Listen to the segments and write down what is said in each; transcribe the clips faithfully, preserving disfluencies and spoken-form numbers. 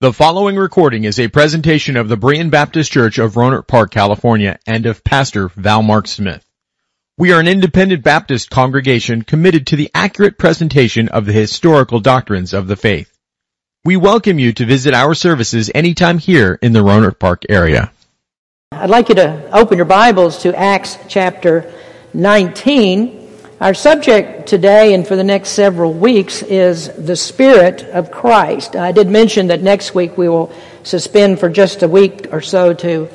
The following recording is a presentation of the Brian Baptist Church of Rohnert Park, California, and of Pastor Val Mark Smith. We are an independent Baptist congregation committed to the accurate presentation of the historical doctrines of the faith. We welcome you to visit our services anytime here in the Rohnert Park area. I'd like you to open your Bibles to Acts chapter nineteen. Our subject today and for the next several weeks is the Spirit of Christ. I did mention that next week we will suspend for just a week or so to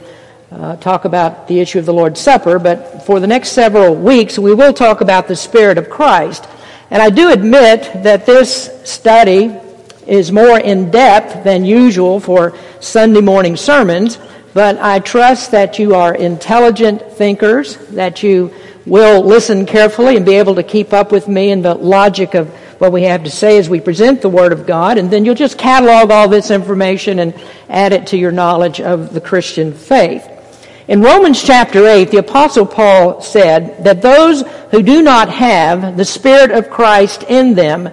uh, talk about the issue of the Lord's Supper, but for the next several weeks we will talk about the Spirit of Christ. And I do admit that this study is more in-depth than usual for Sunday morning sermons, but I trust that you are intelligent thinkers, that you will listen carefully and be able to keep up with me and the logic of what we have to say as we present the Word of God, and then you'll just catalog all this information and add it to your knowledge of the Christian faith. In Romans chapter eight, the Apostle Paul said that those who do not have the Spirit of Christ in them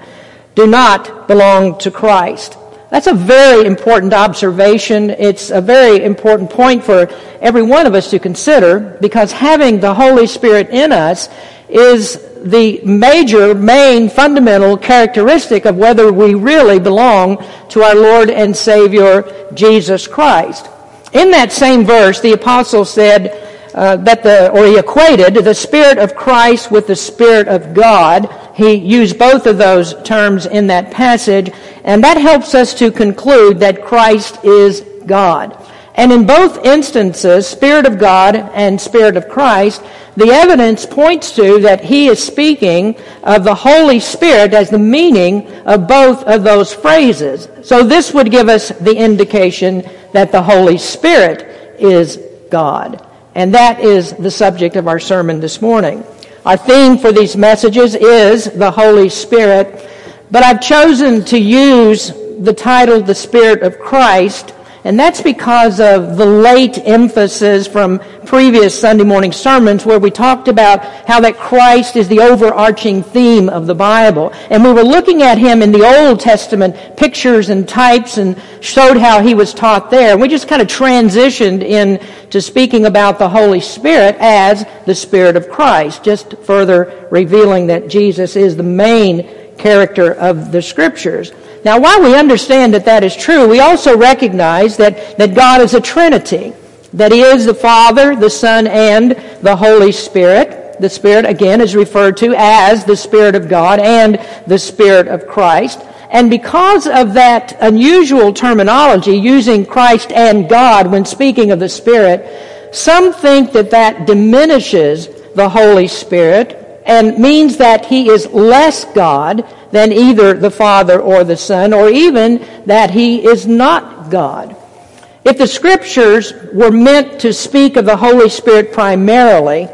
do not belong to Christ. That's a very important observation. It's a very important point for every one of us to consider, because having the Holy Spirit in us is the major, main, fundamental characteristic of whether we really belong to our Lord and Savior, Jesus Christ. In that same verse, the Apostle said uh, that the, or he equated the Spirit of Christ with the Spirit of God. He used both of those terms in that passage, and that helps us to conclude that Christ is God. And in both instances, Spirit of God and Spirit of Christ, the evidence points to that he is speaking of the Holy Spirit as the meaning of both of those phrases. So this would give us the indication that the Holy Spirit is God. And that is the subject of our sermon this morning. Our theme for these messages is the Holy Spirit, but I've chosen to use the title, The Spirit of Christ, and that's because of the late emphasis from previous Sunday morning sermons where we talked about how that Christ is the overarching theme of the Bible. And we were looking at him in the Old Testament pictures and types and showed how he was taught there. We just kind of transitioned in to speaking about the Holy Spirit as the Spirit of Christ, just further revealing that Jesus is the main character of the Scriptures. Now, while we understand that that is true, we also recognize that, that God is a Trinity, that he is the Father, the Son, and the Holy Spirit. The Spirit, again, is referred to as the Spirit of God and the Spirit of Christ. And because of that unusual terminology, using Christ and God when speaking of the Spirit, some think that that diminishes the Holy Spirit and means that he is less God than either the Father or the Son, or even that he is not God. If the Scriptures were meant to speak of the Holy Spirit primarily,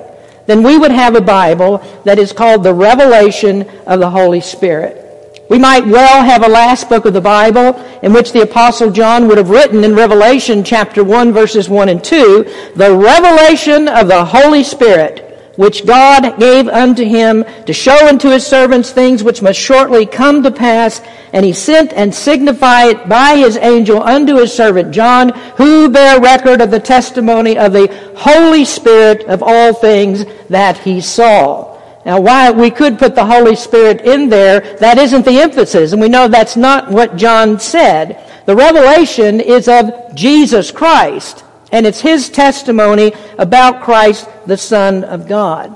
then we would have a Bible that is called the Revelation of the Holy Spirit. We might well have a last book of the Bible in which the Apostle John would have written in Revelation chapter one, verses one and two, the revelation of the Holy Spirit, which God gave unto him to show unto his servants things which must shortly come to pass. And he sent and signified it by his angel unto his servant John, who bare record of the testimony of the Holy Spirit of all things that he saw. Now, while we could put the Holy Spirit in there, that isn't the emphasis, and we know that's not what John said. The revelation is of Jesus Christ, and it's his testimony about Christ, the Son of God.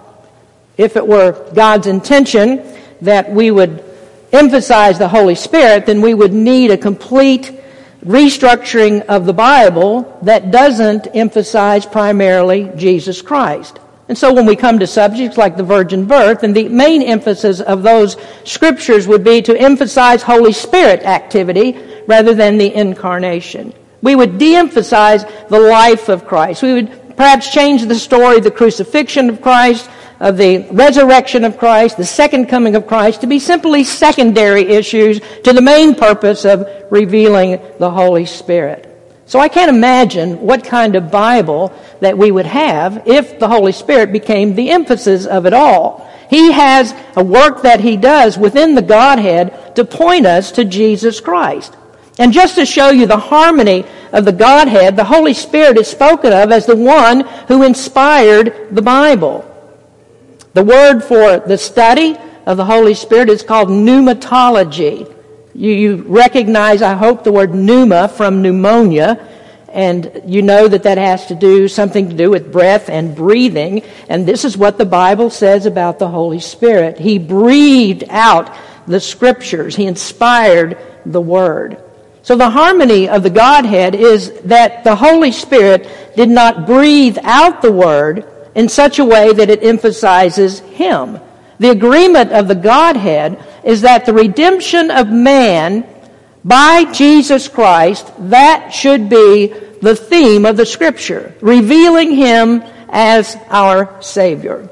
If it were God's intention that we would emphasize the Holy Spirit, then we would need a complete restructuring of the Bible that doesn't emphasize primarily Jesus Christ. And so when we come to subjects like the virgin birth, and the main emphasis of those scriptures would be to emphasize Holy Spirit activity rather than the incarnation. We would de-emphasize the life of Christ. We would perhaps change the story of the crucifixion of Christ, of the resurrection of Christ, the second coming of Christ, to be simply secondary issues to the main purpose of revealing the Holy Spirit. So I can't imagine what kind of Bible that we would have if the Holy Spirit became the emphasis of it all. He has a work that he does within the Godhead to point us to Jesus Christ. And just to show you the harmony of the Godhead, the Holy Spirit is spoken of as the one who inspired the Bible. The word for the study of the Holy Spirit is called pneumatology. You, you recognize, I hope, the word pneuma from pneumonia, and you know that that has to do something to do with breath and breathing, and this is what the Bible says about the Holy Spirit. He breathed out the Scriptures. He inspired the Word. So the harmony of the Godhead is that the Holy Spirit did not breathe out the Word in such a way that it emphasizes Him. The agreement of the Godhead is that the redemption of man by Jesus Christ, that should be the theme of the Scripture, revealing Him as our Savior.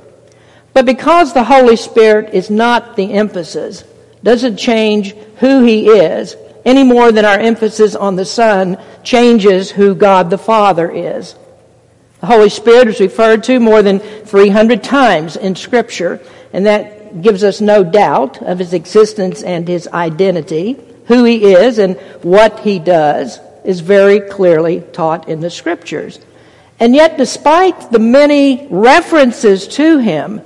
But because the Holy Spirit is not the emphasis, doesn't change who He is, any more than our emphasis on the Son changes who God the Father is. The Holy Spirit is referred to more than three hundred times in Scripture, and that gives us no doubt of His existence and His identity. Who He is and what He does is very clearly taught in the Scriptures. And yet, despite the many references to Him,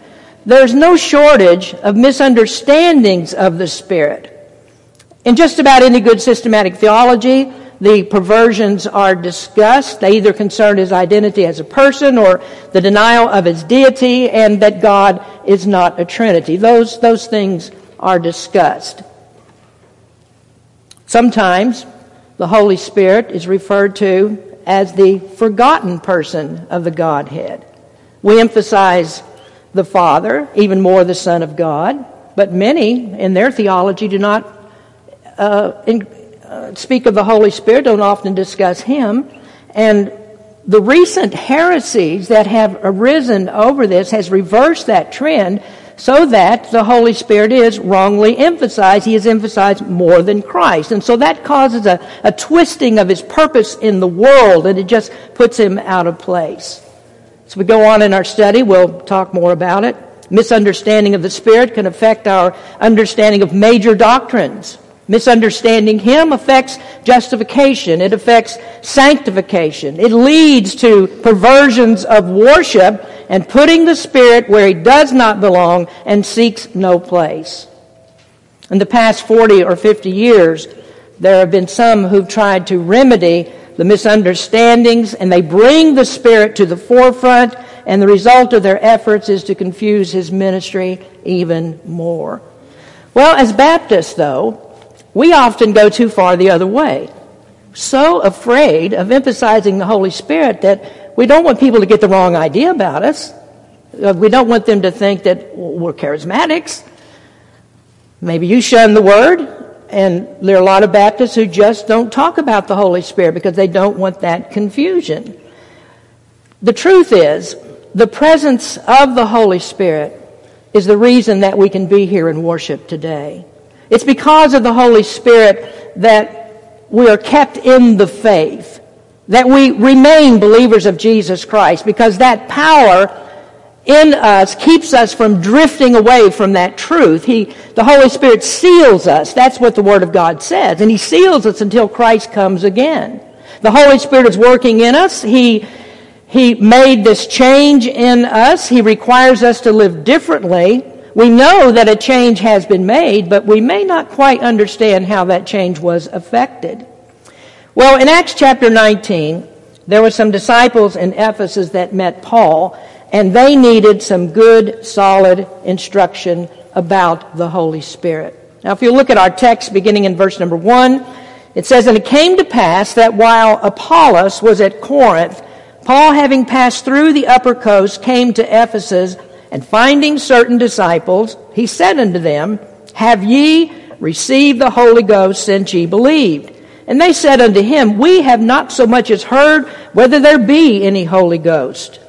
there's no shortage of misunderstandings of the Spirit. In just about any good systematic theology, the perversions are discussed. They either concern His identity as a person or the denial of His deity and that God is not a Trinity. Those, those things are discussed. Sometimes the Holy Spirit is referred to as the forgotten person of the Godhead. We emphasize the Father, even more the Son of God, but many in their theology do not uh, in, uh, speak of the Holy Spirit, don't often discuss Him. And the recent heresies that have arisen over this has reversed that trend, so that the Holy Spirit is wrongly emphasized. He is emphasized more than Christ. And so that causes a, a twisting of His purpose in the world, and it just puts Him out of place. As we go on in our study, we'll talk more about it. Misunderstanding of the Spirit can affect our understanding of major doctrines. Misunderstanding Him affects justification. It affects sanctification. It leads to perversions of worship and putting the Spirit where He does not belong and seeks no place. In the past forty or fifty years, there have been some who've tried to remedy the misunderstandings, and they bring the Spirit to the forefront, and the result of their efforts is to confuse His ministry even more. Well, as Baptists, though, we often go too far the other way. So afraid of emphasizing the Holy Spirit that we don't want people to get the wrong idea about us. We don't want them to think that we're charismatics. Maybe you shun the Word. And there are a lot of Baptists who just don't talk about the Holy Spirit because they don't want that confusion. The truth is, the presence of the Holy Spirit is the reason that we can be here and worship today. It's because of the Holy Spirit that we are kept in the faith, that we remain believers of Jesus Christ, because that power in us keeps us from drifting away from that truth. He, the Holy Spirit seals us. That's what the Word of God says. And He seals us until Christ comes again. The Holy Spirit is working in us. He, he made this change in us. He requires us to live differently. We know that a change has been made, but we may not quite understand how that change was affected. Well, in Acts chapter nineteen, there were some disciples in Ephesus that met Paul, and they needed some good, solid instruction about the Holy Spirit. Now, if you look at our text beginning in verse number one, it says, "And it came to pass that while Apollos was at Corinth, Paul, having passed through the upper coast, came to Ephesus, and finding certain disciples, he said unto them, Have ye received the Holy Ghost since ye believed? And they said unto him, We have not so much as heard whether there be any Holy Ghost.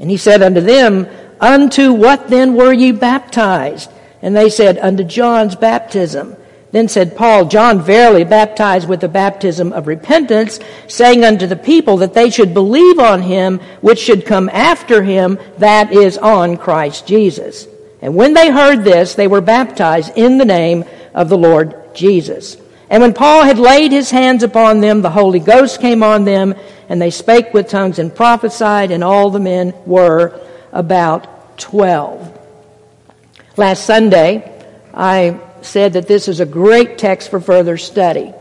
And he said unto them, Unto what then were ye baptized? And they said, Unto John's baptism. Then said Paul, John verily baptized with the baptism of repentance, saying unto the people that they should believe on him which should come after him, that is, on Christ Jesus. And when they heard this, they were baptized in the name of the Lord Jesus. And when Paul had laid his hands upon them, the Holy Ghost came on them, and they spake with tongues and prophesied, and all the men were about twelve. Last Sunday, I said that this is a great text for further study.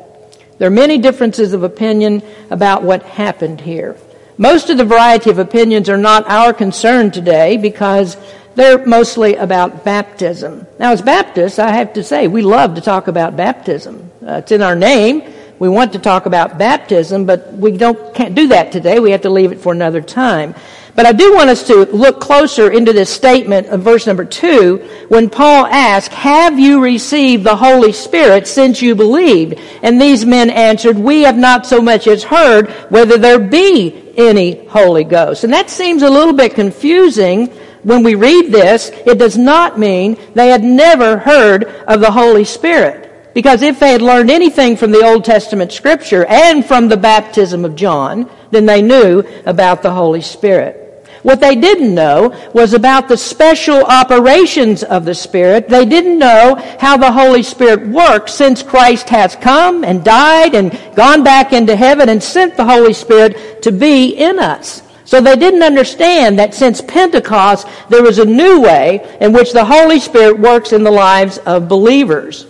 There are many differences of opinion about what happened here. Most of the variety of opinions are not our concern today because they're mostly about baptism. Now, as Baptists, I have to say, we love to talk about baptism. Uh, it's in our name. We want to talk about baptism, but we don't can't do that today. We have to leave it for another time. But I do want us to look closer into this statement of verse number two when Paul asked, "Have you received the Holy Spirit since you believed?" And these men answered, "We have not so much as heard whether there be any Holy Ghost." And that seems a little bit confusing. When we read this, it does not mean they had never heard of the Holy Spirit. Because if they had learned anything from the Old Testament Scripture and from the baptism of John, then they knew about the Holy Spirit. What they didn't know was about the special operations of the Spirit. They didn't know how the Holy Spirit works since Christ has come and died and gone back into heaven and sent the Holy Spirit to be in us. So they didn't understand that since Pentecost, there was a new way in which the Holy Spirit works in the lives of believers.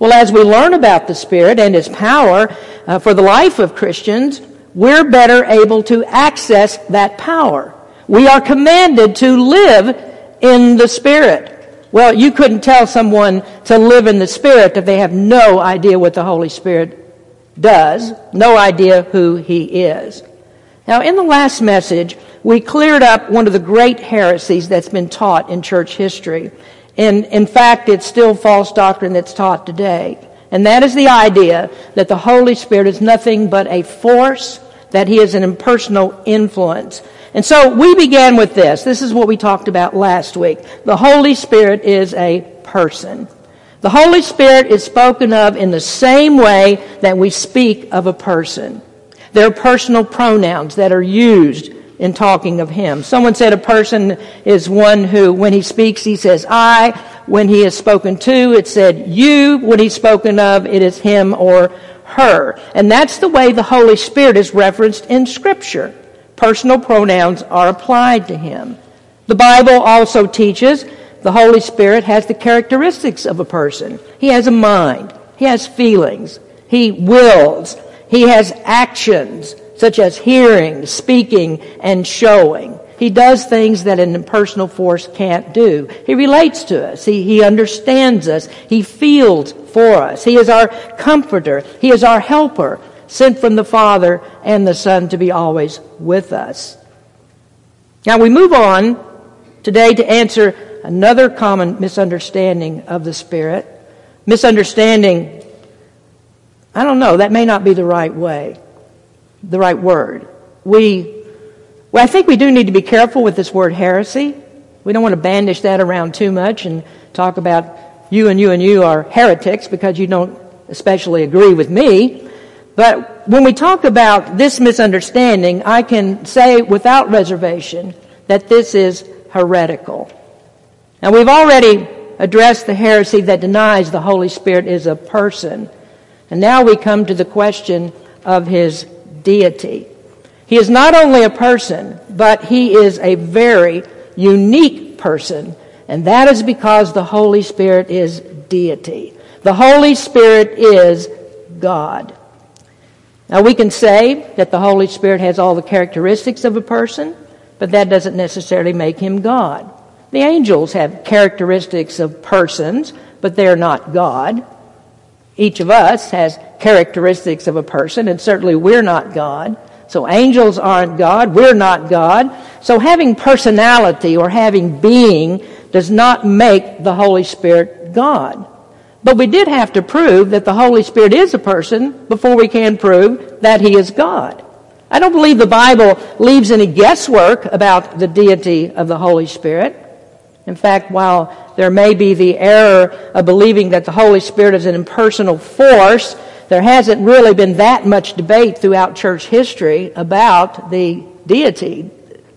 Well, as we learn about the Spirit and His power uh, for the life of Christians, we're better able to access that power. We are commanded to live in the Spirit. Well, you couldn't tell someone to live in the Spirit if they have no idea what the Holy Spirit does, no idea who He is. Now, in the last message, we cleared up one of the great heresies that's been taught in church history. And in fact, it's still false doctrine that's taught today. And that is the idea that the Holy Spirit is nothing but a force, that He is an impersonal influence. And so we began with this. This is what we talked about last week. The Holy Spirit is a person. The Holy Spirit is spoken of in the same way that we speak of a person. There are personal pronouns that are used in talking of Him. Someone said a person is one who, when he speaks, he says, "I." When he is spoken to, it said, "you." When he's spoken of, it is him or her. And that's the way the Holy Spirit is referenced in Scripture. Personal pronouns are applied to Him. The Bible also teaches the Holy Spirit has the characteristics of a person. He has a mind. He has feelings. He wills. He has actions, such as hearing, speaking, and showing. He does things that an impersonal force can't do. He relates to us. He, he understands us. He feels for us. He is our comforter. He is our helper, sent from the Father and the Son to be always with us. Now we move on today to answer another common misunderstanding of the Spirit. Misunderstanding, I don't know, that may not be the right way. The right word. We, well, I think we do need to be careful with this word heresy. We don't want to bandish that around too much and talk about you and you and you are heretics because you don't especially agree with me. But when we talk about this misunderstanding, I can say without reservation that this is heretical. Now, we've already addressed the heresy that denies the Holy Spirit is a person. And now we come to the question of His deity. He is not only a person, but He is a very unique person, and that is because the Holy Spirit is deity. The Holy Spirit is God. Now we can say that the Holy Spirit has all the characteristics of a person, but that doesn't necessarily make Him God. The angels have characteristics of persons, but they're not God. Each of us has characteristics of a person, and certainly we're not God. So angels aren't God. We're not God. So having personality or having being does not make the Holy Spirit God. But we did have to prove that the Holy Spirit is a person before we can prove that He is God. I don't believe the Bible leaves any guesswork about the deity of the Holy Spirit. In fact, while there may be the error of believing that the Holy Spirit is an impersonal force, there hasn't really been that much debate throughout church history about the deity,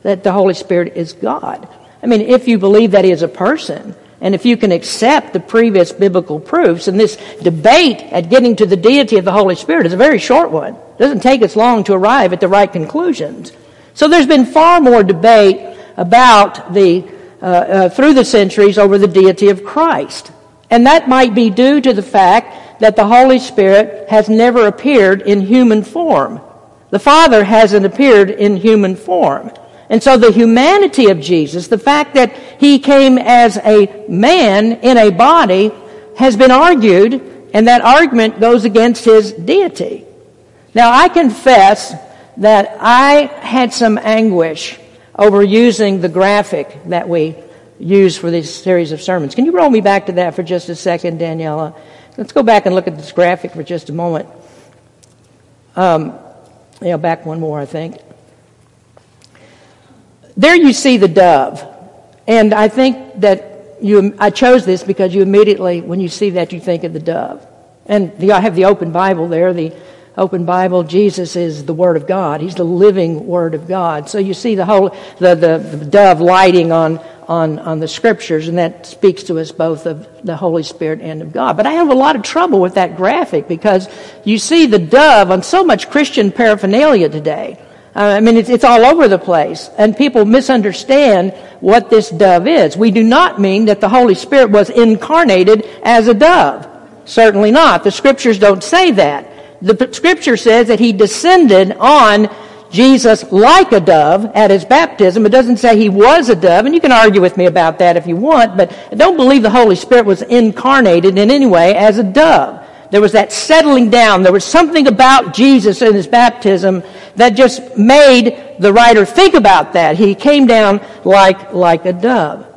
that the Holy Spirit is God. I mean, if you believe that He is a person, And if you can accept the previous biblical proofs, and this debate at getting to the deity of the Holy Spirit is a very short one. It doesn't take us long to arrive at the right conclusions. So there's been far more debate about the uh, uh, through the centuries over the deity of Christ. And that might be due to the fact that the Holy Spirit has never appeared in human form. The Father hasn't appeared in human form. And so the humanity of Jesus, the fact that he came as a man in a body, has been argued, and that argument goes against his deity. Now, I confess that I had some anguish over using the graphic that we use for this series of sermons. Can you roll me back to that for just a second, Daniela? Let's go back and look at this graphic for just a moment. Um, yeah, back one more, I think. There you see the dove, and I think that you. I chose this because you immediately, when you see that, you think of the dove. And the, I have the open Bible there, the open Bible. Jesus is the Word of God. He's the living Word of God. So you see the whole the, the, the dove lighting on, on, on the Scriptures, and that speaks to us both of the Holy Spirit and of God. But I have a lot of trouble with that graphic because you see the dove on so much Christian paraphernalia today. I mean, it's all over the place, and people misunderstand what this dove is. We do not mean that the Holy Spirit was incarnated as a dove. Certainly not. The Scriptures don't say that. The Scripture says that he descended on Jesus like a dove at his baptism. It doesn't say he was a dove, and you can argue with me about that if you want, but I don't believe the Holy Spirit was incarnated in any way as a dove. There was that settling down. There was something about Jesus in his baptism that just made the writer think about that. He came down like like a dove.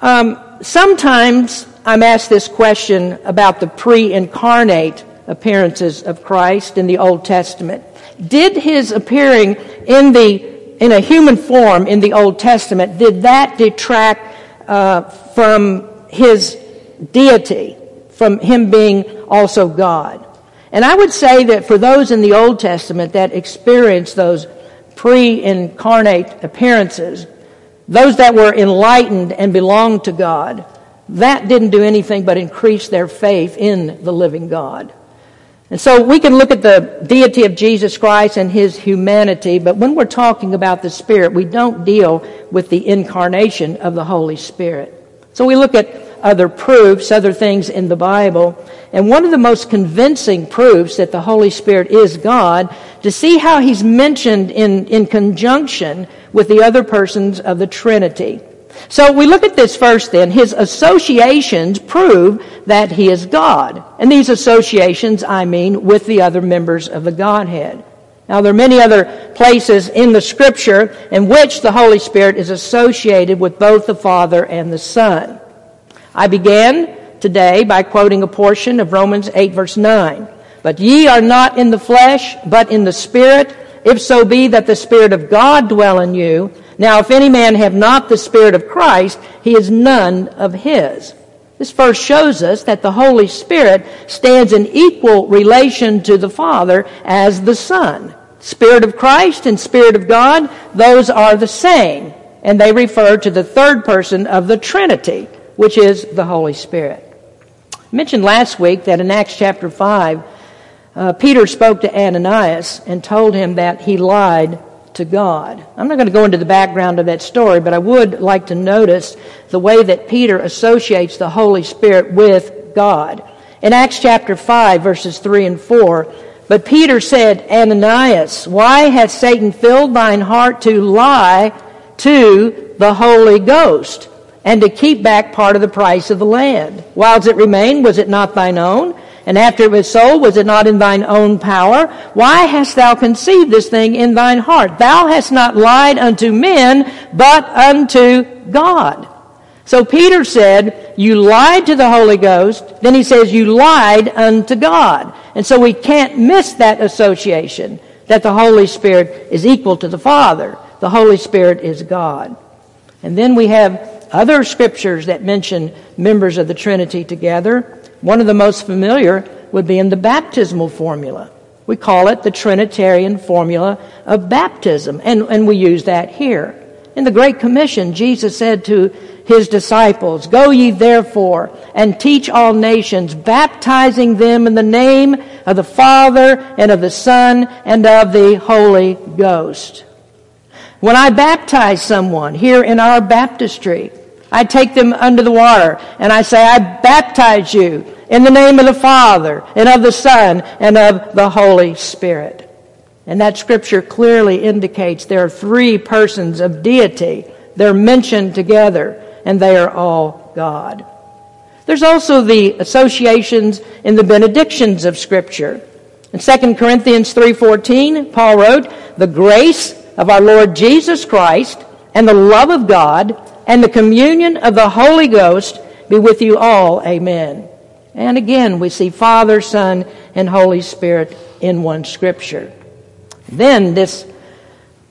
Um, sometimes I'm asked this question about the pre-incarnate appearances of Christ in the Old Testament. Did his appearing in the in a human form in the Old Testament, did that detract uh, from his deity, from him being also God? And I would say that for those in the Old Testament that experienced those pre-incarnate appearances, those that were enlightened and belonged to God, that didn't do anything but increase their faith in the living God. And so we can look at the deity of Jesus Christ and his humanity, but when we're talking about the Spirit, we don't deal with the incarnation of the Holy Spirit. So we look at other proofs, other things in the Bible. And one of the most convincing proofs that the Holy Spirit is God, to see how he's mentioned in, in conjunction with the other persons of the Trinity. So we look at this first then. His associations prove that he is God. And these associations, I mean, with the other members of the Godhead. Now, there are many other places in the Scripture in which the Holy Spirit is associated with both the Father and the Son. I began today by quoting a portion of Romans eight, verse nine. But ye are not in the flesh, but in the Spirit, if so be that the Spirit of God dwell in you. Now, if any man have not the Spirit of Christ, he is none of his. This verse shows us that the Holy Spirit stands in equal relation to the Father as the Son. Spirit of Christ and Spirit of God, those are the same, and they refer to the third person of the Trinity, which is the Holy Spirit. I mentioned last week that in Acts chapter five, uh, Peter spoke to Ananias and told him that he lied to God. I'm not going to go into the background of that story, but I would like to notice the way that Peter associates the Holy Spirit with God. In Acts chapter five, verses three and four, but Peter said, Ananias, why hath Satan filled thine heart to lie to the Holy Ghost, and to keep back part of the price of the land? Whiles it remained, was it not thine own? And after it was sold, was it not in thine own power? Why hast thou conceived this thing in thine heart? Thou hast not lied unto men, but unto God. So Peter said, you lied to the Holy Ghost. Then he says, you lied unto God. And so we can't miss that association, that the Holy Spirit is equal to the Father. The Holy Spirit is God. And then we have other scriptures that mention members of the Trinity together. One of the most familiar would be in the baptismal formula. We call it the Trinitarian formula of baptism, and, and we use that here. In the Great Commission, Jesus said to his disciples. Go ye therefore and teach all nations, baptizing them in the name of the Father and of the Son and of the Holy Ghost. When I baptize someone here in our baptistry, I take them under the water and I say, I baptize you in the name of the Father and of the Son and of the Holy Spirit. And that scripture clearly indicates there are three persons of deity. They're mentioned together, and they are all God. There's also the associations in the benedictions of Scripture. In Second Corinthians three fourteen, Paul wrote, "The grace of our Lord Jesus Christ and the love of God and the communion of the Holy Ghost be with you all. Amen." And again, we see Father, Son, and Holy Spirit in one Scripture. Then this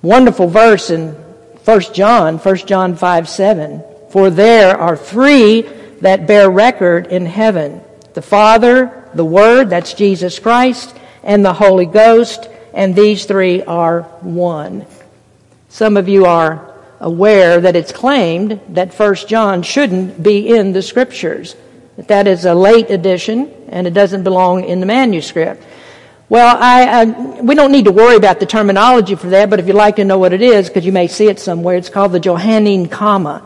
wonderful verse in First John, First John five seven, "For there are three that bear record in heaven, the Father, the Word," that's Jesus Christ, "and the Holy Ghost, and these three are one." Some of you are aware that it's claimed that First John shouldn't be in the Scriptures, that that is a late edition and it doesn't belong in the manuscript. Well, I, I, we don't need to worry about the terminology for that, but if you'd like to know what it is, because you may see it somewhere, it's called the Johannine comma.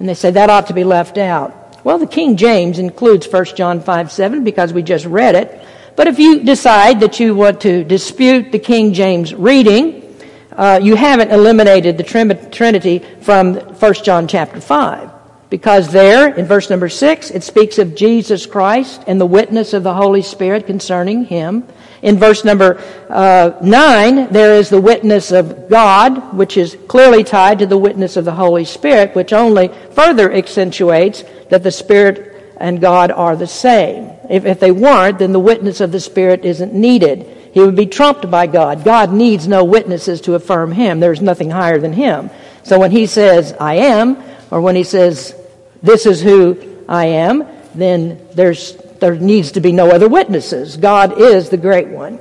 And they say that ought to be left out. Well, the King James includes First John five seven because we just read it. But if you decide that you want to dispute the King James reading, uh, you haven't eliminated the trim- Trinity from First John chapter five. Because there, in verse number six, it speaks of Jesus Christ and the witness of the Holy Spirit concerning Him. In verse number uh, nine, there is the witness of God, which is clearly tied to the witness of the Holy Spirit, which only further accentuates that the Spirit and God are the same. If, if they weren't, then the witness of the Spirit isn't needed. He would be trumped by God. God needs no witnesses to affirm Him. There's nothing higher than Him. So when He says, I am, or when He says, this is who I am, then there's There needs to be no other witnesses. God is the great one.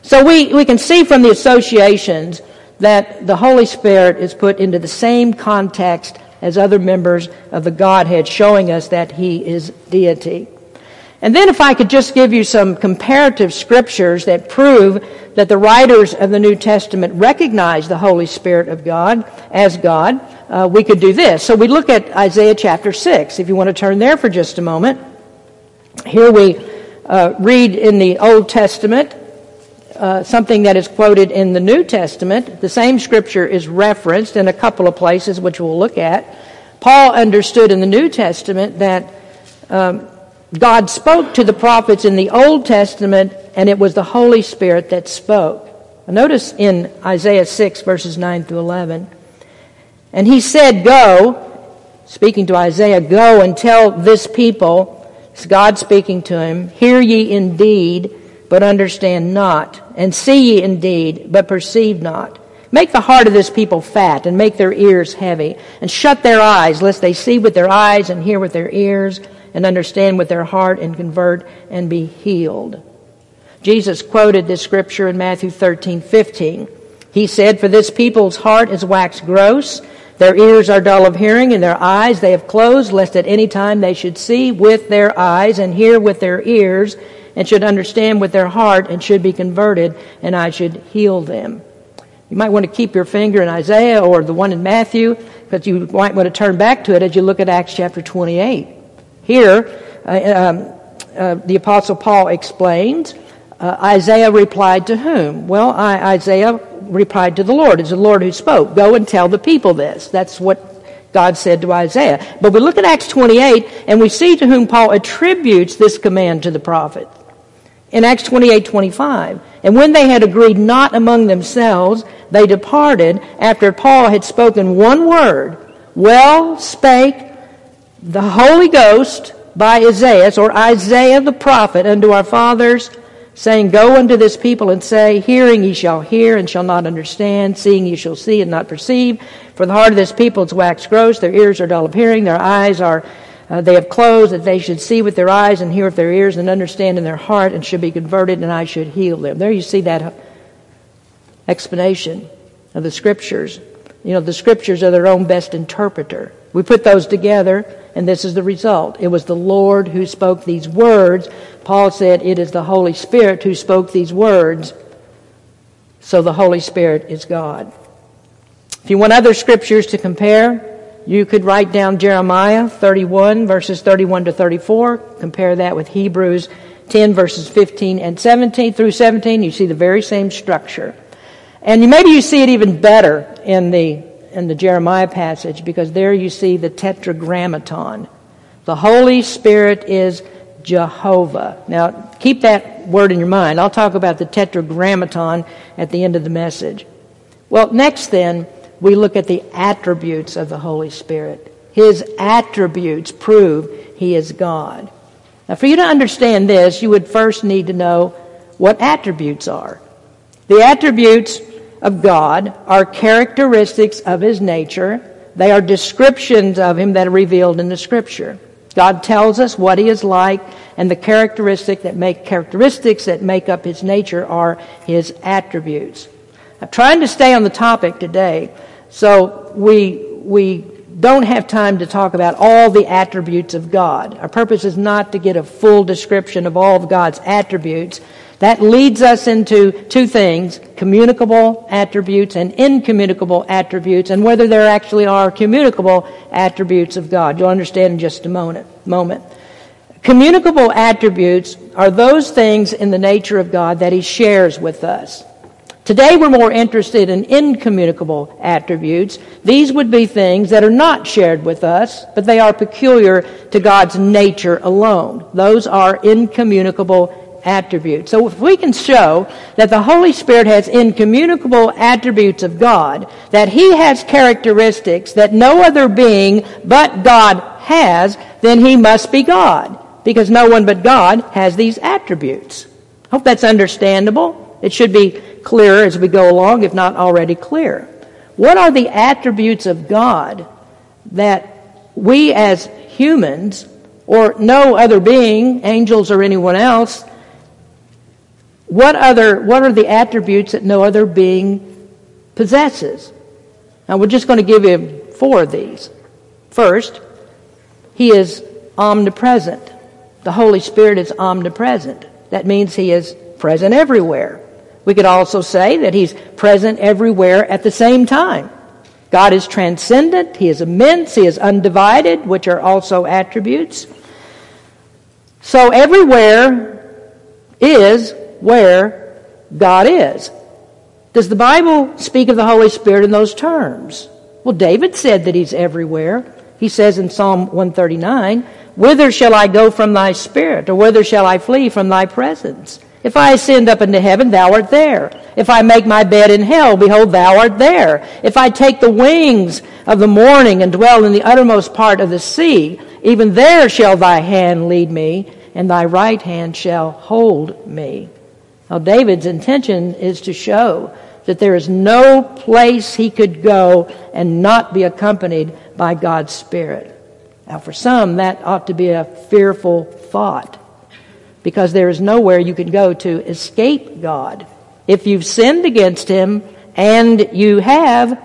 So we, we can see from the associations that the Holy Spirit is put into the same context as other members of the Godhead, showing us that He is deity. And then if I could just give you some comparative scriptures that prove that the writers of the New Testament recognize the Holy Spirit of God as God, uh, we could do this. So we look at Isaiah chapter six, if you want to turn there for just a moment. Here we uh, read in the Old Testament uh, something that is quoted in the New Testament. The same scripture is referenced in a couple of places, which we'll look at. Paul understood in the New Testament that um, God spoke to the prophets in the Old Testament, and it was the Holy Spirit that spoke. Notice in Isaiah six, verses nine through eleven, "And he said, Go," speaking to Isaiah, "Go and tell this people," it's God speaking to him, "Hear ye indeed, but understand not, and see ye indeed, but perceive not. Make the heart of this people fat, and make their ears heavy, and shut their eyes, lest they see with their eyes, and hear with their ears, and understand with their heart, and convert, and be healed." Jesus quoted this scripture in Matthew thirteen fifteen. He said, "For this people's heart is waxed gross, their ears are dull of hearing, and their eyes they have closed, lest at any time they should see with their eyes and hear with their ears, and should understand with their heart, and should be converted, and I should heal them." You might want to keep your finger in Isaiah or the one in Matthew, because you might want to turn back to it as you look at Acts chapter twenty-eight. Here, uh, um, uh, the Apostle Paul explains, uh, Isaiah replied to whom? Well, I, Isaiah replied to the Lord. It's the Lord who spoke. Go and tell the people this. That's what God said to Isaiah. But we look at Acts twenty-eight, and we see to whom Paul attributes this command to the prophet. In Acts twenty-eight twenty-five, "And when they had agreed not among themselves, they departed after Paul had spoken one word. Well spake the Holy Ghost by Isaiah," or Isaiah the prophet, "unto our fathers, saying, Go unto this people and say, Hearing ye shall hear and shall not understand, seeing ye shall see and not perceive. For the heart of this people is waxed gross, their ears are dull of hearing, their eyes are uh, they have closed, that they should see with their eyes and hear with their ears and understand in their heart and should be converted, and I should heal them." There you see that explanation of the Scriptures. You know, the Scriptures are their own best interpreter. We put those together, and this is the result. It was the Lord who spoke these words. Paul said, it is the Holy Spirit who spoke these words. So the Holy Spirit is God. If you want other scriptures to compare, you could write down Jeremiah thirty-one, verses thirty-one to thirty-four. Compare that with Hebrews ten, verses fifteen and seventeen through seventeen. You see the very same structure. And maybe you see it even better in the in the Jeremiah passage, because there you see the tetragrammaton. The Holy Spirit is Jehovah. Now, keep that word in your mind. I'll talk about the tetragrammaton at the end of the message. Well, next then, we look at the attributes of the Holy Spirit. His attributes prove He is God. Now, for you to understand this, you would first need to know what attributes are. The attributes of God are characteristics of His nature. They are descriptions of Him that are revealed in the Scripture. God tells us what He is like, and the characteristic that make, characteristics that make up His nature are His attributes. I'm trying to stay on the topic today, so we we don't have time to talk about all the attributes of God. Our purpose is not to get a full description of all of God's attributes. That leads us into two things, communicable attributes and incommunicable attributes, and whether there actually are communicable attributes of God. You'll understand in just a moment. moment. Communicable attributes are those things in the nature of God that He shares with us. Today we're more interested in incommunicable attributes. These would be things that are not shared with us, but they are peculiar to God's nature alone. Those are incommunicable attributes. Attributes. So if we can show that the Holy Spirit has incommunicable attributes of God, that He has characteristics that no other being but God has, then He must be God, because no one but God has these attributes. I hope that's understandable. It should be clearer as we go along, if not already clear. What are the attributes of God that we as humans, or no other being, angels or anyone else, What other? What are the attributes that no other being possesses? Now, we're just going to give you four of these. First, He is omnipresent. The Holy Spirit is omnipresent. That means He is present everywhere. We could also say that He's present everywhere at the same time. God is transcendent. He is immense. He is undivided, which are also attributes. So everywhere is where God is. Does the Bible speak of the Holy Spirit in those terms? Well, David said that He's everywhere. He says in Psalm one thirty-nine, "Whither shall I go from thy spirit, or whither shall I flee from thy presence? If I ascend up into heaven, thou art there. If I make my bed in hell, behold, thou art there. If I take the wings of the morning and dwell in the uttermost part of the sea, even there shall thy hand lead me, and thy right hand shall hold me." Now, David's intention is to show that there is no place he could go and not be accompanied by God's Spirit. Now, for some, that ought to be a fearful thought, because there is nowhere you can go to escape God. If you've sinned against Him, and you have,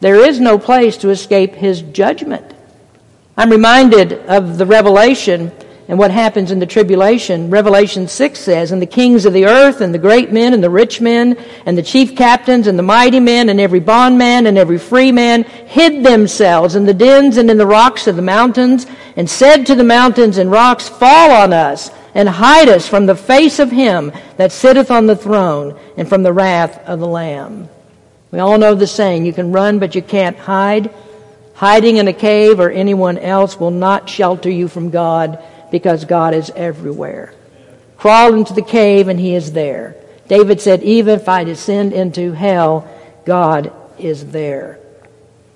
there is no place to escape His judgment. I'm reminded of the Revelation and what happens in the tribulation. Revelation six says, "And the kings of the earth, and the great men, and the rich men, and the chief captains, and the mighty men, and every bondman, and every free man, hid themselves in the dens and in the rocks of the mountains, and said to the mountains and rocks, Fall on us, and hide us from the face of Him that sitteth on the throne, and from the wrath of the Lamb." We all know the saying, you can run, but you can't hide. Hiding in a cave or anyone else will not shelter you from God, because God is everywhere. Crawl into the cave and He is there. David said, "Even if I descend into hell, God is there."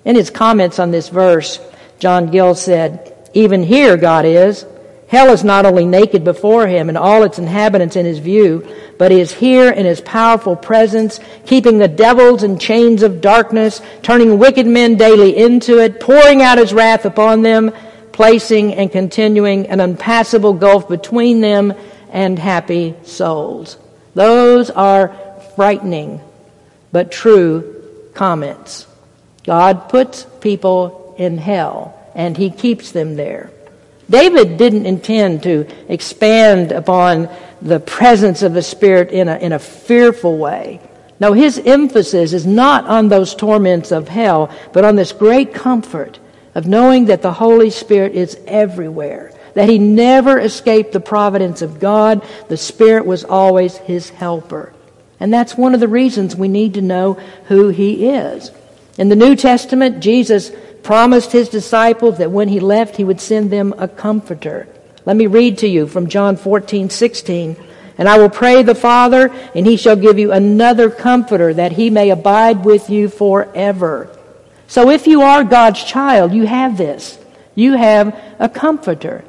In his comments on this verse, John Gill said, "Even here God is. Hell is not only naked before Him and all its inhabitants in His view, but He is here in His powerful presence, keeping the devils in chains of darkness, turning wicked men daily into it, pouring out His wrath upon them, placing and continuing an impassable gulf between them and happy souls." Those are frightening but true comments. God puts people in hell. and he keeps them there. David didn't intend to expand upon the presence of the Spirit in a, in a fearful way. No, his emphasis is not on those torments of hell, but on this great comfort of knowing that the Holy Spirit is everywhere, that he never escaped the providence of God. The Spirit was always his helper. And that's one of the reasons we need to know who he is. In the New Testament, Jesus promised his disciples that when he left, he would send them a comforter. Let me read to you from John fourteen sixteen. "And I will pray the Father, and he shall give you another comforter, that he may abide with you forever." So if you are God's child, you have this. You have a comforter.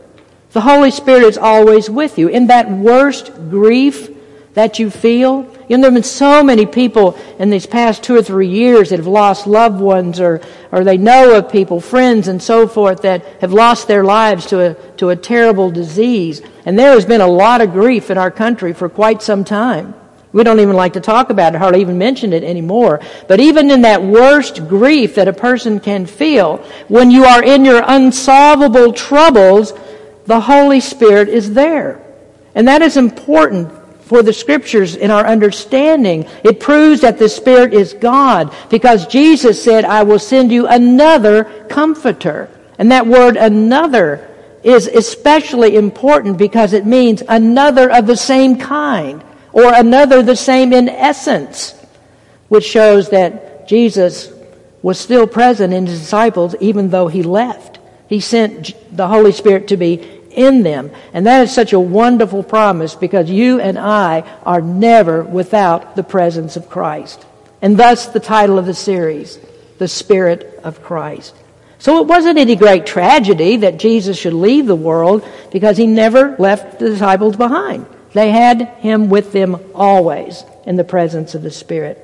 The Holy Spirit is always with you. In that worst grief that you feel, you know, there have been so many people in these past two or three years that have lost loved ones, or, or they know of people, friends and so forth, that have lost their lives to a, to a terrible disease. And there has been a lot of grief in our country for quite some time. We don't even like to talk about it, hardly even mention it anymore. But even in that worst grief that a person can feel, when you are in your unsolvable troubles, the Holy Spirit is there. And that is important for the Scriptures in our understanding. It proves that the Spirit is God, because Jesus said, "I will send you another comforter." And that word "another" is especially important because it means another of the same kind, or another the same in essence, which shows that Jesus was still present in his disciples even though he left. He sent the Holy Spirit to be in them. And that is such a wonderful promise, because you and I are never without the presence of Christ. And thus the title of the series, The Spirit of Christ. So it wasn't any great tragedy that Jesus should leave the world, because he never left the disciples behind. They had him with them always in the presence of the Spirit.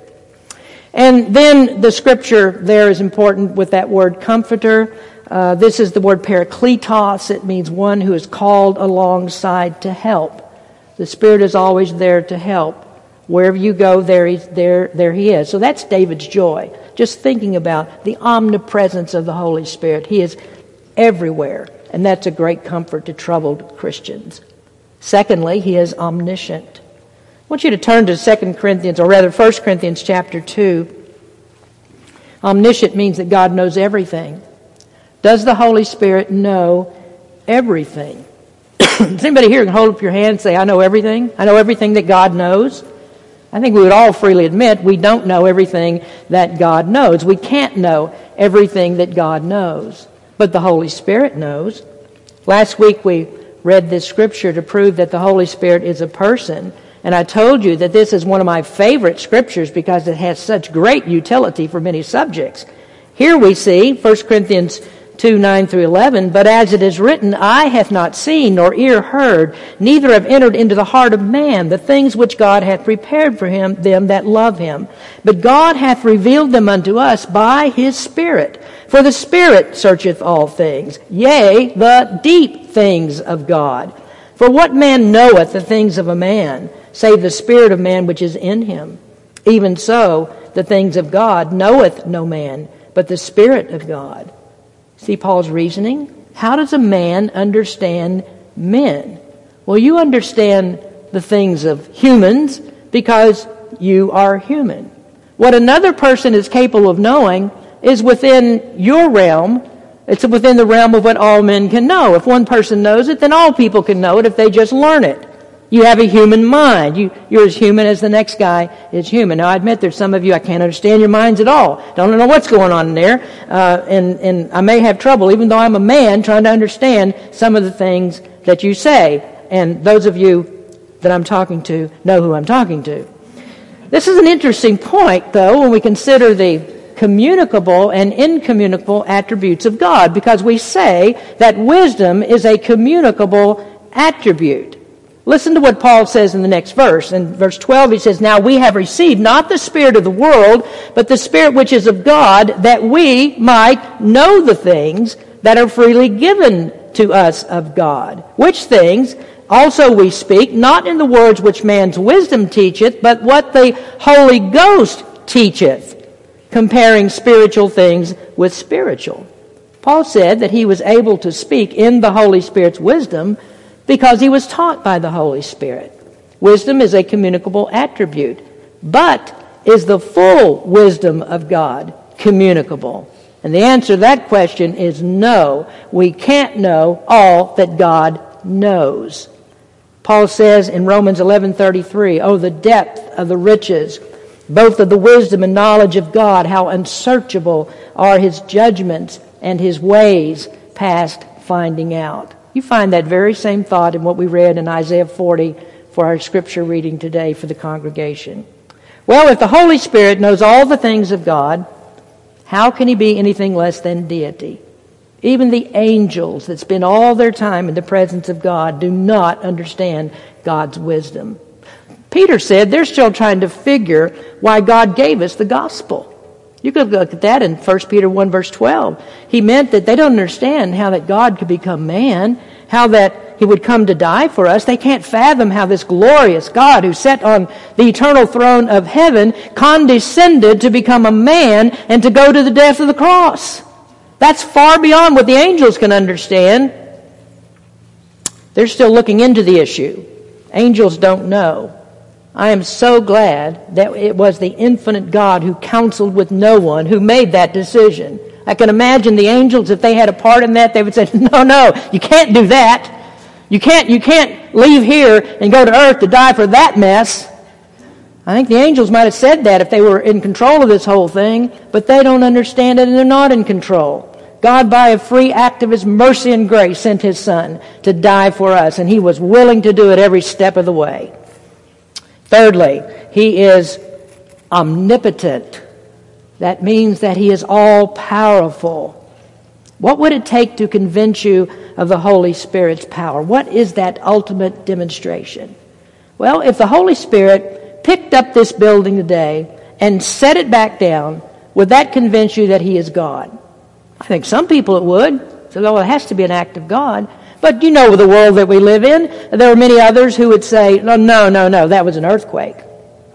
And then the Scripture there is important with that word comforter. Uh, this is the word parakletos. It means one who is called alongside to help. The Spirit is always there to help. Wherever you go, there he, there, there he is. So that's David's joy. Just thinking about the omnipresence of the Holy Spirit. He is everywhere. And that's a great comfort to troubled Christians. Secondly, he is omniscient. I want you to turn to Second Corinthians, or rather First Corinthians chapter two. Omniscient means that God knows everything. Does the Holy Spirit know everything? Does anybody here can hold up your hand and say, "I know everything"? I know everything that God knows. I think we would all freely admit we don't know everything that God knows. We can't know everything that God knows. But the Holy Spirit knows. Last week we read this Scripture to prove that the Holy Spirit is a person. And I told you that this is one of my favorite Scriptures because it has such great utility for many subjects. Here we see First Corinthians two, nine through eleven, "But as it is written, eye hath not seen, nor ear heard, neither have entered into the heart of man, the things which God hath prepared for him, them that love him. But God hath revealed them unto us by his Spirit. For the Spirit searcheth all things, yea, the deep things of God. For what man knoweth the things of a man, save the spirit of man which is in him? Even so, the things of God knoweth no man, but the Spirit of God." See Paul's reasoning? How does a man understand men? Well, you understand the things of humans because you are human. What another person is capable of knowing is within your realm. It's within the realm of what all men can know. If one person knows it, then all people can know it if they just learn it. You have a human mind. You, you're as human as the next guy is human. Now, I admit there's some of you, I can't understand your minds at all. Don't know what's going on in there. Uh, and, and I may have trouble, even though I'm a man, trying to understand some of the things that you say. And those of you that I'm talking to know who I'm talking to. This is an interesting point, though, when we consider the communicable and incommunicable attributes of God, because we say that wisdom is a communicable attribute. Listen to what Paul says in the next verse. In verse twelve, he says, "Now we have received not the Spirit of the world, but the Spirit which is of God, that we might know the things that are freely given to us of God. Which things also we speak, not in the words which man's wisdom teacheth, but what the Holy Ghost teacheth, comparing spiritual things with spiritual." Paul said that he was able to speak in the Holy Spirit's wisdom because he was taught by the Holy Spirit. Wisdom is a communicable attribute, but is the full wisdom of God communicable? And the answer to that question is no. We can't know all that God knows. Paul says in Romans eleven thirty-three, "Oh, the depth of the riches, both of the wisdom and knowledge of God, how unsearchable are his judgments and his ways past finding out." You find that very same thought in what we read in Isaiah forty for our scripture reading today for the congregation. Well, if the Holy Spirit knows all the things of God, how can he be anything less than deity? Even the angels that spend all their time in the presence of God do not understand God's wisdom. Peter said they're still trying to figure why God gave us the gospel. You could look at that in First Peter one verse twelve. He meant that they don't understand how that God could become man, how that he would come to die for us. They can't fathom how this glorious God who sat on the eternal throne of heaven condescended to become a man and to go to the death of the cross. That's far beyond what the angels can understand. They're still looking into the issue. Angels don't know. I am so glad that it was the infinite God who counseled with no one who made that decision. I can imagine the angels, if they had a part in that, they would say, no, no, you can't do that. You can't, you can't leave here and go to earth to die for that mess. I think the angels might have said that if they were in control of this whole thing, but they don't understand it and they're not in control. God, by a free act of his mercy and grace, sent his Son to die for us, and he was willing to do it every step of the way. Thirdly, he is omnipotent. That means that he is all-powerful. What would it take to convince you of the Holy Spirit's power? What is that ultimate demonstration? Well, if the Holy Spirit picked up this building today and set it back down, would that convince you that he is God? I think some people it would. So, well, it has to be an act of God. But you know the world that we live in. There are many others who would say, no, no, no, no, that was an earthquake.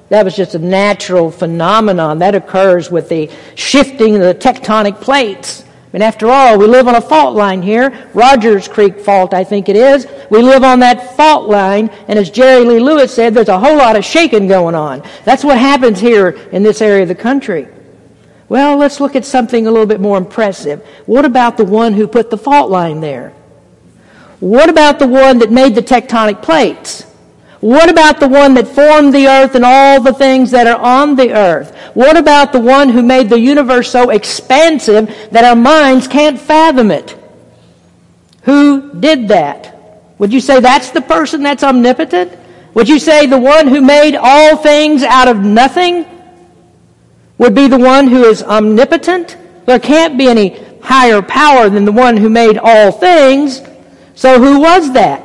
That was just a natural phenomenon. That occurs with the shifting of the tectonic plates. And after all, we live on a fault line here. Rogers Creek Fault, I think it is. We live on that fault line. And as Jerry Lee Lewis said, there's a whole lot of shaking going on. That's what happens here in this area of the country. Well, let's look at something a little bit more impressive. What about the one who put the fault line there? What about the one that made the tectonic plates? What about the one that formed the earth and all the things that are on the earth? What about the one who made the universe so expansive that our minds can't fathom it? Who did that? Would you say that's the person that's omnipotent? Would you say the one who made all things out of nothing would be the one who is omnipotent? There can't be any higher power than the one who made all things. So who was that?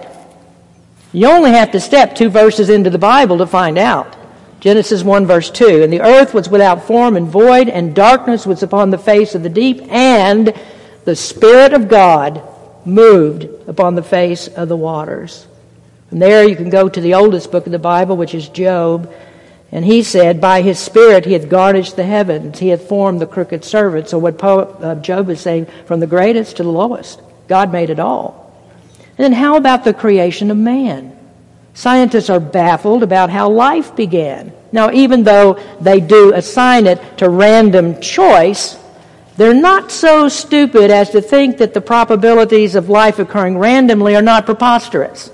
You only have to step two verses into the Bible to find out. Genesis one verse two, "And the earth was without form and void, and darkness was upon the face of the deep, and the Spirit of God moved upon the face of the waters." And there you can go to the oldest book of the Bible, which is Job. And he said, "By his Spirit he hath garnished the heavens, he hath formed the crooked serpent." So what Job is saying, from the greatest to the lowest, God made it all. And then how about the creation of man? Scientists are baffled about how life began. Now, even though they do assign it to random choice, they're not so stupid as to think that the probabilities of life occurring randomly are not preposterous.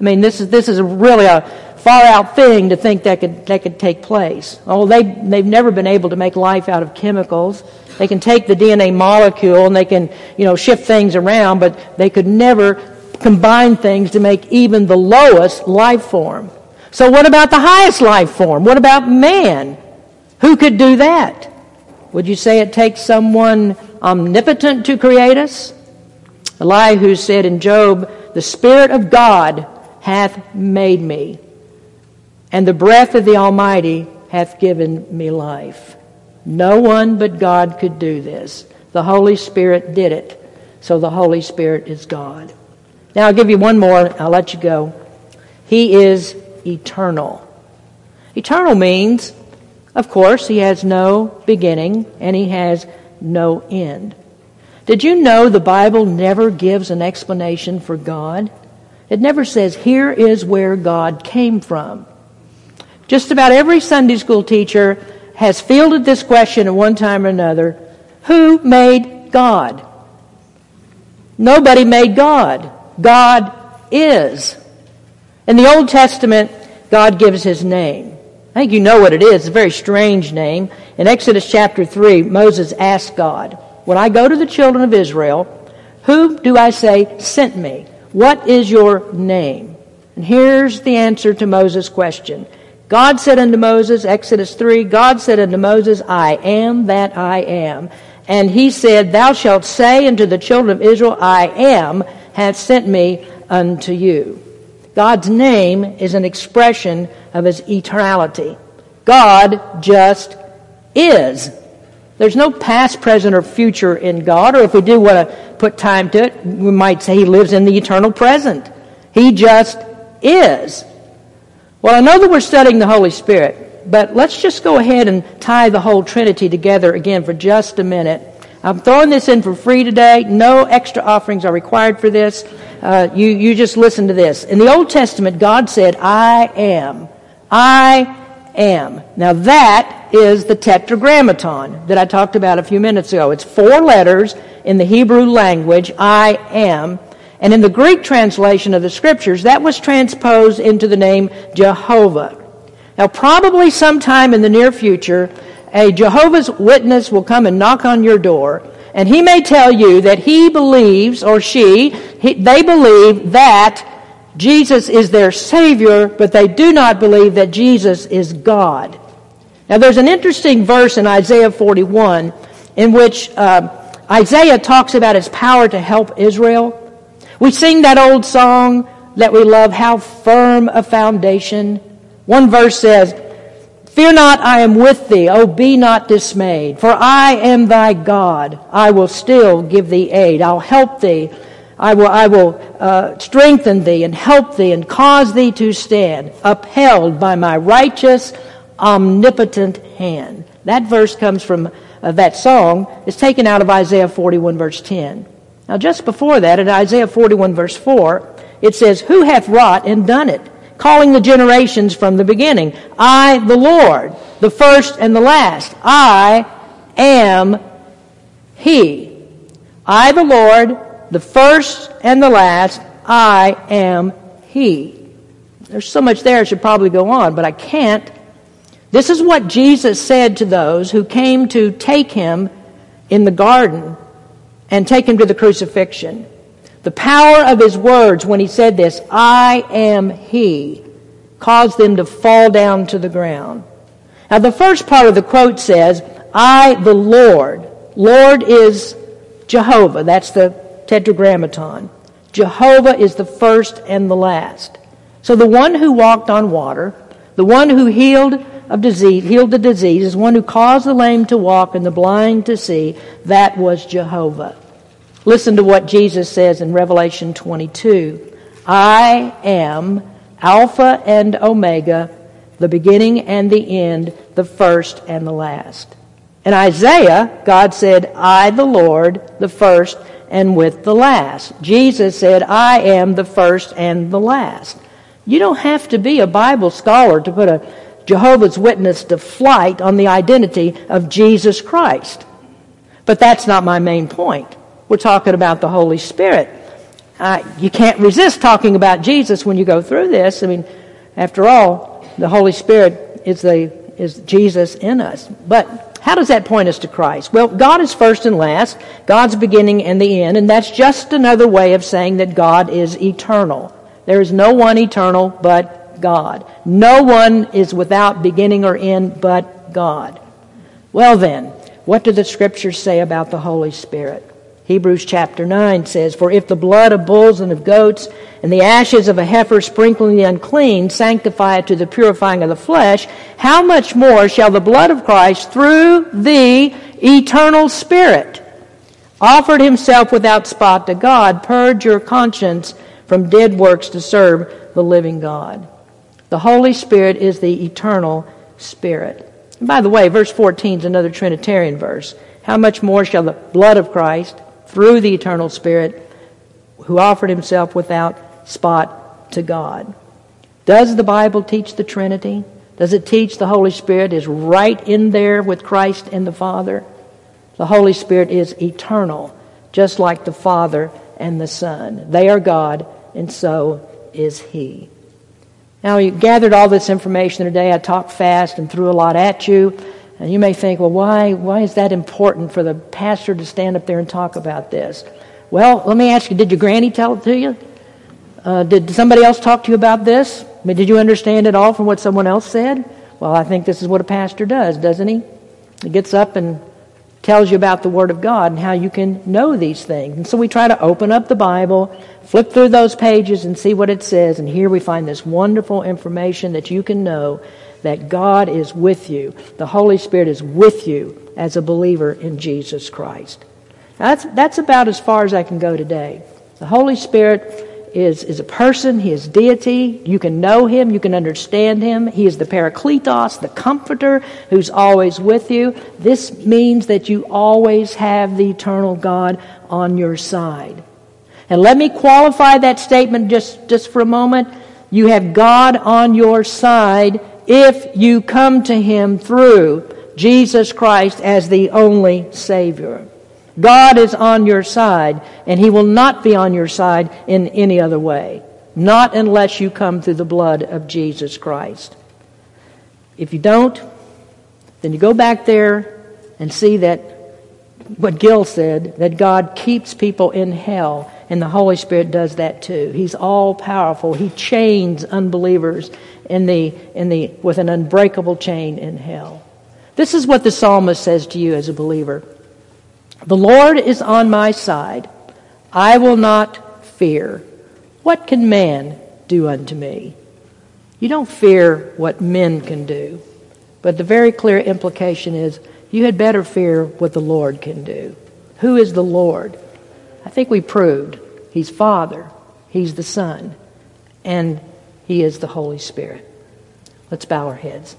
I mean, this is this is really a far-out thing to think that could that could take place. Oh, they they've never been able to make life out of chemicals. They can take the D N A molecule and they can, you know, shift things around, but they could never combine things to make even the lowest life form. So what about the highest life form? What about man? Who could do that? Would you say it takes someone omnipotent to create us? Elihu said in Job, "The Spirit of God hath made me, and the breath of the Almighty hath given me life." No one but God could do this. The Holy Spirit did it. So the Holy Spirit is God. Now, I'll give you one more, and I'll let you go. He is eternal. Eternal means, of course, he has no beginning, and he has no end. Did you know the Bible never gives an explanation for God? It never says, here is where God came from. Just about every Sunday school teacher has fielded this question at one time or another. Who made God? Nobody made God. God is. In the Old Testament, God gives his name. I think you know what it is. It's a very strange name. In Exodus chapter three, Moses asked God, when I go to the children of Israel, who do I say sent me? What is your name? And here's the answer to Moses' question. God said unto Moses, Exodus three, God said unto Moses, I am that I am. And he said, thou shalt say unto the children of Israel, I am, hath sent me unto you. God's name is an expression of his eternality. God just is. There's no past, present, or future in God. Or if we do want to put time to it, we might say he lives in the eternal present. He just is. Well, I know that we're studying the Holy Spirit, but let's just go ahead and tie the whole Trinity together again for just a minute. I'm throwing this in for free today. No extra offerings are required for this. Uh, you, you just listen to this. In the Old Testament, God said, I am. I am. Now that is the tetragrammaton that I talked about a few minutes ago. It's four letters in the Hebrew language, I am. And in the Greek translation of the Scriptures, that was transposed into the name Jehovah. Now, probably sometime in the near future, a Jehovah's Witness will come and knock on your door, and he may tell you that he believes, or she, he, they believe that Jesus is their Savior, but they do not believe that Jesus is God. Now, there's an interesting verse in Isaiah forty-one in which uh, Isaiah talks about his power to help Israel. We sing that old song that we love, How Firm a Foundation. One verse says, Fear not, I am with thee, O be not dismayed, for I am thy God. I will still give thee aid. I'll help thee. I will, I will uh, strengthen thee and help thee and cause thee to stand, upheld by my righteous, omnipotent hand. That verse comes from uh, that song. It's taken out of Isaiah forty-one, verse ten. Now, just before that, in Isaiah forty-one, verse four, it says, Who hath wrought and done it? Calling the generations from the beginning. I, the Lord, the first and the last. I am He. I, the Lord, the first and the last. I am He. There's so much there, I should probably go on, but I can't. This is what Jesus said to those who came to take Him in the garden and take Him to the crucifixion. The power of His words when He said this, I am He, caused them to fall down to the ground. Now the first part of the quote says, I the Lord. Lord is Jehovah. That's the tetragrammaton. Jehovah is the first and the last. So the one who walked on water, the one who healed of disease, healed the disease, is one who caused the lame to walk and the blind to see. That was Jehovah. Listen to what Jesus says in Revelation twenty-two. I am Alpha and Omega, the beginning and the end, the first and the last. In Isaiah, God said, I, the Lord, the first and with the last. Jesus said, I am the first and the last. You don't have to be a Bible scholar to put a Jehovah's Witness to flight on the identity of Jesus Christ. But that's not my main point. We're talking about the Holy Spirit. Uh, you can't resist talking about Jesus when you go through this. I mean, after all, the Holy Spirit is the is Jesus in us. But how does that point us to Christ? Well, God is first and last. God's beginning and the end. And that's just another way of saying that God is eternal. There is no one eternal but God. No one is without beginning or end but God. Well then, what do the Scriptures say about the Holy Spirit? Hebrews chapter nine says, For if the blood of bulls and of goats and the ashes of a heifer sprinkling the unclean sanctify it to the purifying of the flesh, how much more shall the blood of Christ through the eternal Spirit offered himself without spot to God, purge your conscience from dead works to serve the living God. The Holy Spirit is the eternal Spirit. And by the way, verse fourteen is another Trinitarian verse. How much more shall the blood of Christ, through the eternal Spirit, who offered himself without spot to God. Does the Bible teach the Trinity? Does it teach the Holy Spirit is right in there with Christ and the Father? The Holy Spirit is eternal, just like the Father and the Son. They are God, and so is He. Now, you gathered all this information today. I talked fast and threw a lot at you. And you may think, well, why, why is that important for the pastor to stand up there and talk about this? Well, let me ask you, did your granny tell it to you? Uh, did somebody else talk to you about this? I mean, did you understand it all from what someone else said? Well, I think this is what a pastor does, doesn't he? He gets up and tells you about the Word of God and how you can know these things. And so we try to open up the Bible, flip through those pages and see what it says. And here we find this wonderful information that you can know that God is with you. The Holy Spirit is with you as a believer in Jesus Christ. That's, that's about as far as I can go today. The Holy Spirit is, is a person. He is deity. You can know Him. You can understand Him. He is the Parakletos, the Comforter, who's always with you. This means that you always have the eternal God on your side. And let me qualify that statement just, just for a moment. You have God on your side if you come to Him through Jesus Christ as the only Savior. God is on your side, and He will not be on your side in any other way. Not unless you come through the blood of Jesus Christ. If you don't, then you go back there and see that what Gil said, that God keeps people in hell, and the Holy Spirit does that too. He's all-powerful. He chains unbelievers in the, in the, with an unbreakable chain in hell. This is what the psalmist says to you as a believer. The Lord is on my side. I will not fear. What can man do unto me? You don't fear what men can do. But the very clear implication is you had better fear what the Lord can do. Who is the Lord? I think we proved. He's Father. He's the Son. And He is the Holy Spirit. Let's bow our heads.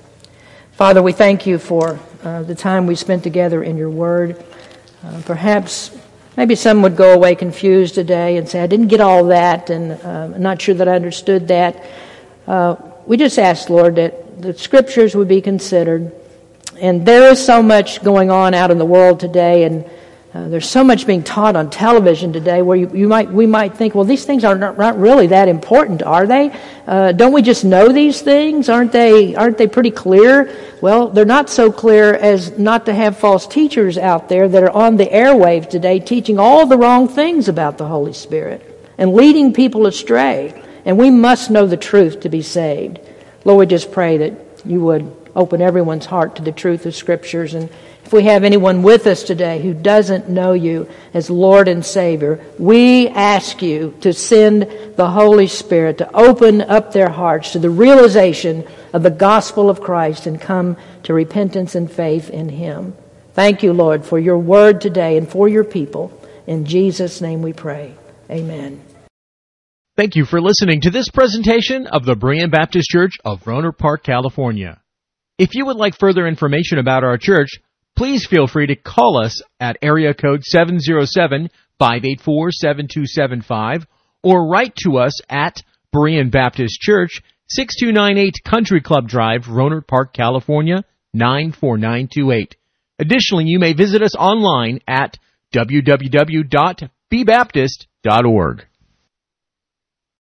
Father, we thank You for uh, the time we spent together in Your Word. Uh, perhaps, maybe some would go away confused today and say, I didn't get all that, and uh, I'm not sure that I understood that. Uh, we just ask, Lord, that the Scriptures would be considered. And there is so much going on out in the world today, and uh, there's so much being taught on television today where you, you might we might think, well, these things are not, not really that important, are they? Uh, don't we just know these things? Aren't they, aren't they pretty clear? Well, they're not so clear as not to have false teachers out there that are on the airwaves today teaching all the wrong things about the Holy Spirit and leading people astray. And we must know the truth to be saved. Lord, we just pray that You would open everyone's heart to the truth of Scriptures. And if we have anyone with us today who doesn't know You as Lord and Savior, we ask You to send the Holy Spirit to open up their hearts to the realization of the gospel of Christ and come to repentance and faith in Him. Thank You, Lord, for Your word today and for Your people. In Jesus' name we pray. Amen. Thank you for listening to this presentation of the Brian Baptist Church of Rohnert Park, California. If you would like further information about our church, please feel free to call us at area code seven zero seven, five eight four, seven two seven five or write to us at Berean Baptist Church, six two nine eight Country Club Drive, Rohnert Park, California, nine four nine two eight. Additionally, you may visit us online at w w w dot b baptist dot org.